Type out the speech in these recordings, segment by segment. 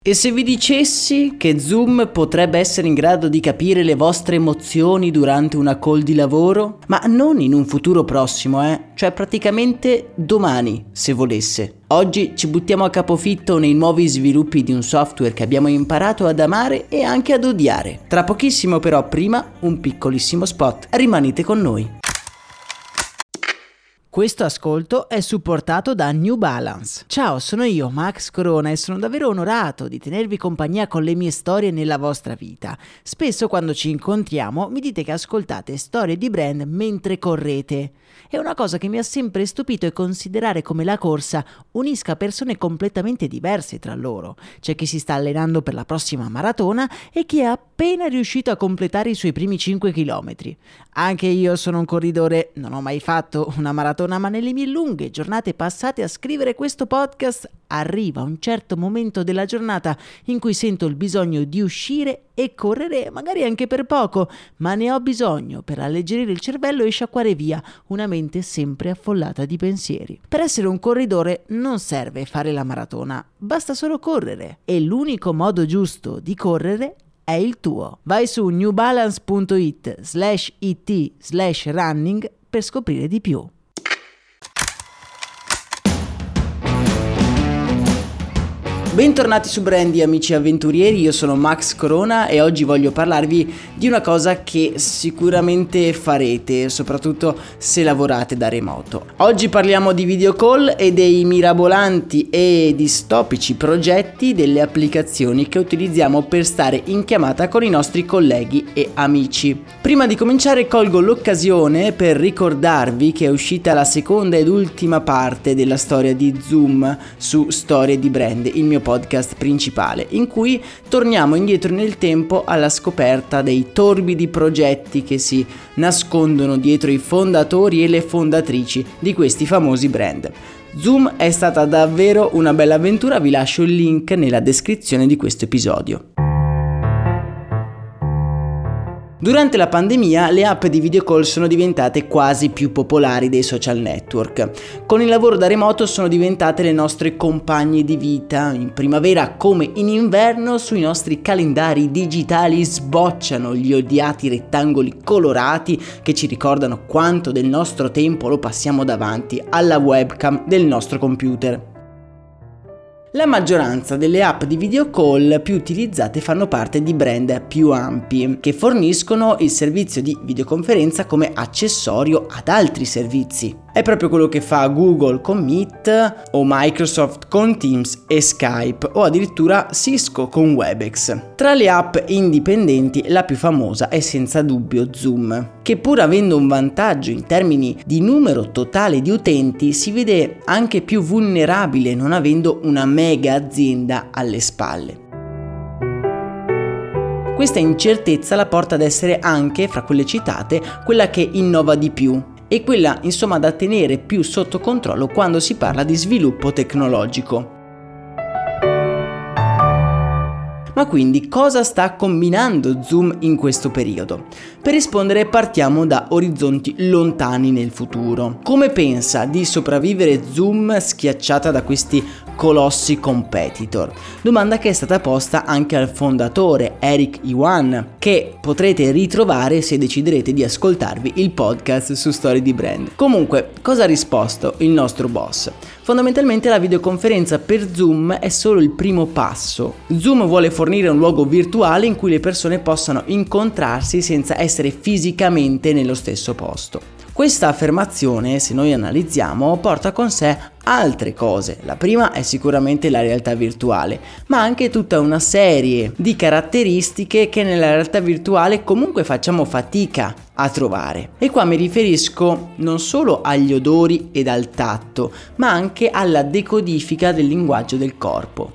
E se vi dicessi che Zoom potrebbe essere in grado di capire le vostre emozioni durante una call di lavoro? Ma non in un futuro prossimo, cioè praticamente domani, se volesse. Oggi ci buttiamo a capofitto nei nuovi sviluppi di un software che abbiamo imparato ad amare e anche ad odiare. Tra pochissimo però, prima, un piccolissimo spot. Rimanete con noi. Questo ascolto è supportato da New Balance. Ciao, sono io, Max Corona, e sono davvero onorato di tenervi compagnia con le mie storie nella vostra vita. Spesso quando ci incontriamo mi dite che ascoltate storie di brand mentre correte. È una cosa che mi ha sempre stupito è considerare come la corsa unisca persone completamente diverse tra loro. C'è chi si sta allenando per la prossima maratona e chi è appena riuscito a completare i suoi primi 5 km. Anche io sono un corridore, non ho mai fatto una maratona, ma nelle mie lunghe giornate passate a scrivere questo podcast arriva un certo momento della giornata in cui sento il bisogno di uscire e correre, magari anche per poco, ma ne ho bisogno per alleggerire il cervello e sciacquare via una mente sempre affollata di pensieri. Per essere un corridore non serve fare la maratona, basta solo correre, e l'unico modo giusto di correre è il tuo. Vai su newbalance.it/it/running per scoprire di più. Bentornati su Brandi, amici avventurieri, io sono Max Corona e oggi voglio parlarvi di una cosa che sicuramente farete, soprattutto se lavorate da remoto. Oggi parliamo di video call e dei mirabolanti e distopici progetti delle applicazioni che utilizziamo per stare in chiamata con i nostri colleghi e amici. Prima di cominciare colgo l'occasione per ricordarvi che è uscita la seconda ed ultima parte della storia di Zoom su Storie di Brandi, il mio podcast principale, in cui torniamo indietro nel tempo alla scoperta dei torbidi progetti che si nascondono dietro i fondatori e le fondatrici di questi famosi brand. Zoom è stata davvero una bella avventura, vi lascio il link nella descrizione di questo episodio. Durante la pandemia le app di video call sono diventate quasi più popolari dei social network. Con il lavoro da remoto sono diventate le nostre compagne di vita. In primavera come in inverno sui nostri calendari digitali sbocciano gli odiati rettangoli colorati che ci ricordano quanto del nostro tempo lo passiamo davanti alla webcam del nostro computer. La maggioranza delle app di video call più utilizzate fanno parte di brand più ampi, che forniscono il servizio di videoconferenza come accessorio ad altri servizi. È proprio quello che fa Google con Meet, o Microsoft con Teams e Skype, o addirittura Cisco con Webex. Tra le app indipendenti la più famosa è senza dubbio Zoom, che pur avendo un vantaggio in termini di numero totale di utenti si vede anche più vulnerabile non avendo una mega azienda alle spalle. Questa incertezza la porta ad essere anche, fra quelle citate, quella che innova di più e quella insomma da tenere più sotto controllo quando si parla di sviluppo tecnologico. Ma quindi cosa sta combinando Zoom in questo periodo? Per rispondere partiamo da orizzonti lontani nel futuro. Come pensa di sopravvivere Zoom schiacciata da questi colossi competitor? Domanda che è stata posta anche al fondatore Eric Yuan, che potrete ritrovare se deciderete di ascoltarvi il podcast su Storie di Brand. Comunque, cosa ha risposto il nostro boss? Fondamentalmente la videoconferenza per Zoom è solo il primo passo. Zoom vuole fornire un luogo virtuale in cui le persone possano incontrarsi senza essere fisicamente nello stesso posto. Questa affermazione, se noi analizziamo, porta con sé altre cose. La prima è sicuramente la realtà virtuale, ma anche tutta una serie di caratteristiche che nella realtà virtuale comunque facciamo fatica a trovare. E qua mi riferisco non solo agli odori ed al tatto, ma anche alla decodifica del linguaggio del corpo.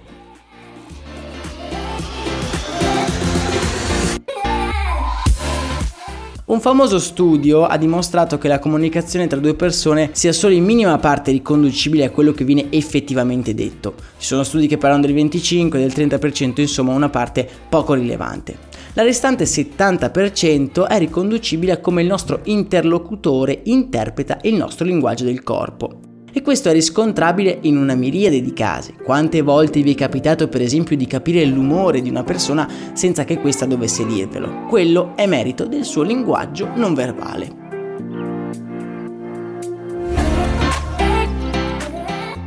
Un famoso studio ha dimostrato che la comunicazione tra due persone sia solo in minima parte riconducibile a quello che viene effettivamente detto. Ci sono studi che parlano del 25, del 30%, insomma una parte poco rilevante. La restante 70% è riconducibile a come il nostro interlocutore interpreta il nostro linguaggio del corpo. E questo è riscontrabile in una miriade di casi. Quante volte vi è capitato per esempio di capire l'umore di una persona senza che questa dovesse dirvelo? Quello è merito del suo linguaggio non verbale.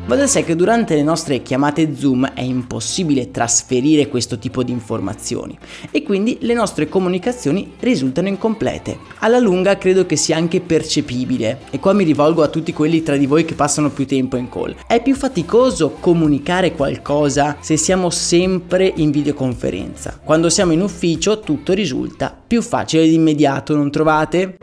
Va da sé che durante le nostre chiamate Zoom è impossibile trasferire questo tipo di informazioni e quindi le nostre comunicazioni risultano incomplete. Alla lunga credo che sia anche percepibile, e qua mi rivolgo a tutti quelli tra di voi che passano più tempo in call. È più faticoso comunicare qualcosa se siamo sempre in videoconferenza. Quando siamo in ufficio tutto risulta più facile ed immediato, non trovate?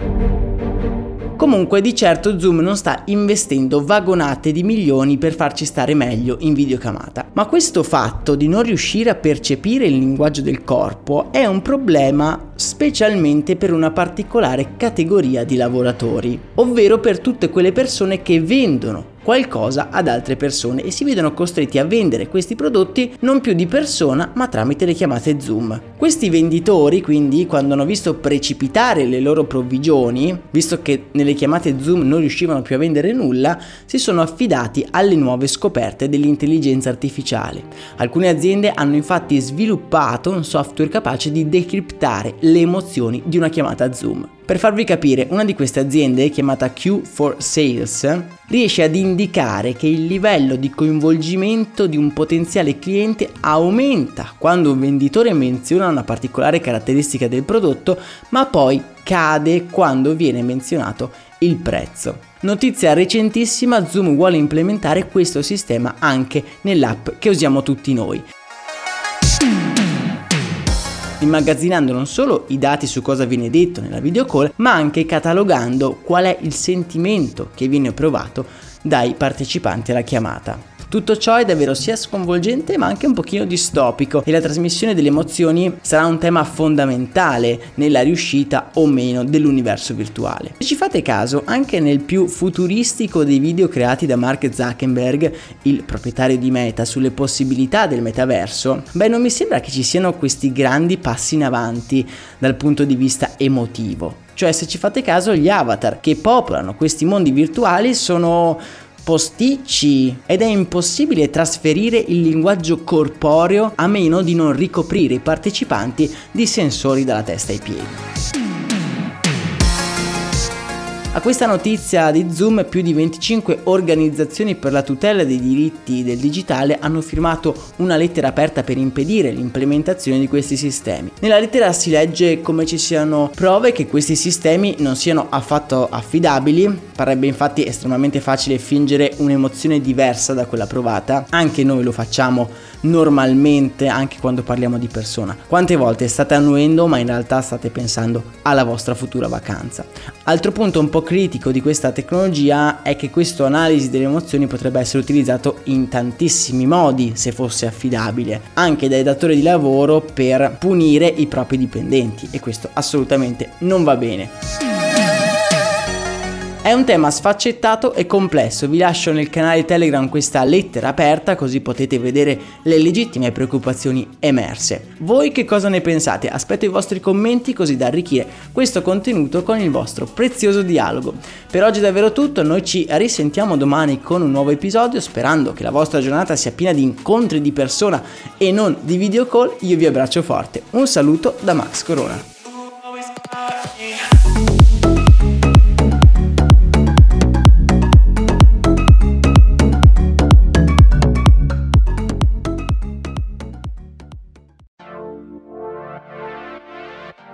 Comunque di certo Zoom non sta investendo vagonate di milioni per farci stare meglio in videocamata, ma questo fatto di non riuscire a percepire il linguaggio del corpo è un problema specialmente per una particolare categoria di lavoratori, ovvero per tutte quelle persone che vendono qualcosa ad altre persone e si vedono costretti a vendere questi prodotti non più di persona ma tramite le chiamate Zoom. Questi venditori quindi, quando hanno visto precipitare le loro provvigioni, visto che nelle chiamate Zoom non riuscivano più a vendere nulla, si sono affidati alle nuove scoperte dell'intelligenza artificiale. Alcune aziende hanno infatti sviluppato un software capace di decriptare le emozioni di una chiamata Zoom. Per farvi capire, una di queste aziende, chiamata Q4Sales, riesce ad indicare che il livello di coinvolgimento di un potenziale cliente aumenta quando un venditore menziona una particolare caratteristica del prodotto, ma poi cade quando viene menzionato il prezzo. Notizia recentissima, Zoom vuole implementare questo sistema anche nell'app che usiamo tutti noi, immagazzinando non solo i dati su cosa viene detto nella video call, ma anche catalogando qual è il sentimento che viene provato dai partecipanti alla chiamata. Tutto ciò è davvero sia sconvolgente ma anche un pochino distopico, e la trasmissione delle emozioni sarà un tema fondamentale nella riuscita o meno dell'universo virtuale. Se ci fate caso, anche nel più futuristico dei video creati da Mark Zuckerberg, il proprietario di Meta, sulle possibilità del metaverso, non mi sembra che ci siano questi grandi passi in avanti dal punto di vista emotivo. Cioè, se ci fate caso, gli avatar che popolano questi mondi virtuali sono posticci ed è impossibile trasferire il linguaggio corporeo a meno di non ricoprire i partecipanti di sensori dalla testa ai piedi. A questa notizia di Zoom più di 25 organizzazioni per la tutela dei diritti del digitale hanno firmato una lettera aperta per impedire l'implementazione di questi sistemi. Nella lettera si legge come ci siano prove che questi sistemi non siano affatto affidabili. Parrebbe infatti estremamente facile fingere un'emozione diversa da quella provata. Anche noi lo facciamo normalmente, anche quando parliamo di persona. Quante volte state annuendo ma in realtà state pensando alla vostra futura vacanza? Altro punto un po' critico di questa tecnologia è che questa analisi delle emozioni potrebbe essere utilizzato in tantissimi modi, se fosse affidabile, anche dai datori di lavoro per punire i propri dipendenti, e questo assolutamente non va bene. È un tema sfaccettato e complesso, vi lascio nel canale Telegram questa lettera aperta così potete vedere le legittime preoccupazioni emerse. Voi che cosa ne pensate? Aspetto i vostri commenti così da arricchire questo contenuto con il vostro prezioso dialogo. Per oggi è davvero tutto, noi ci risentiamo domani con un nuovo episodio, sperando che la vostra giornata sia piena di incontri di persona e non di video call. Io vi abbraccio forte, un saluto da Max Corona.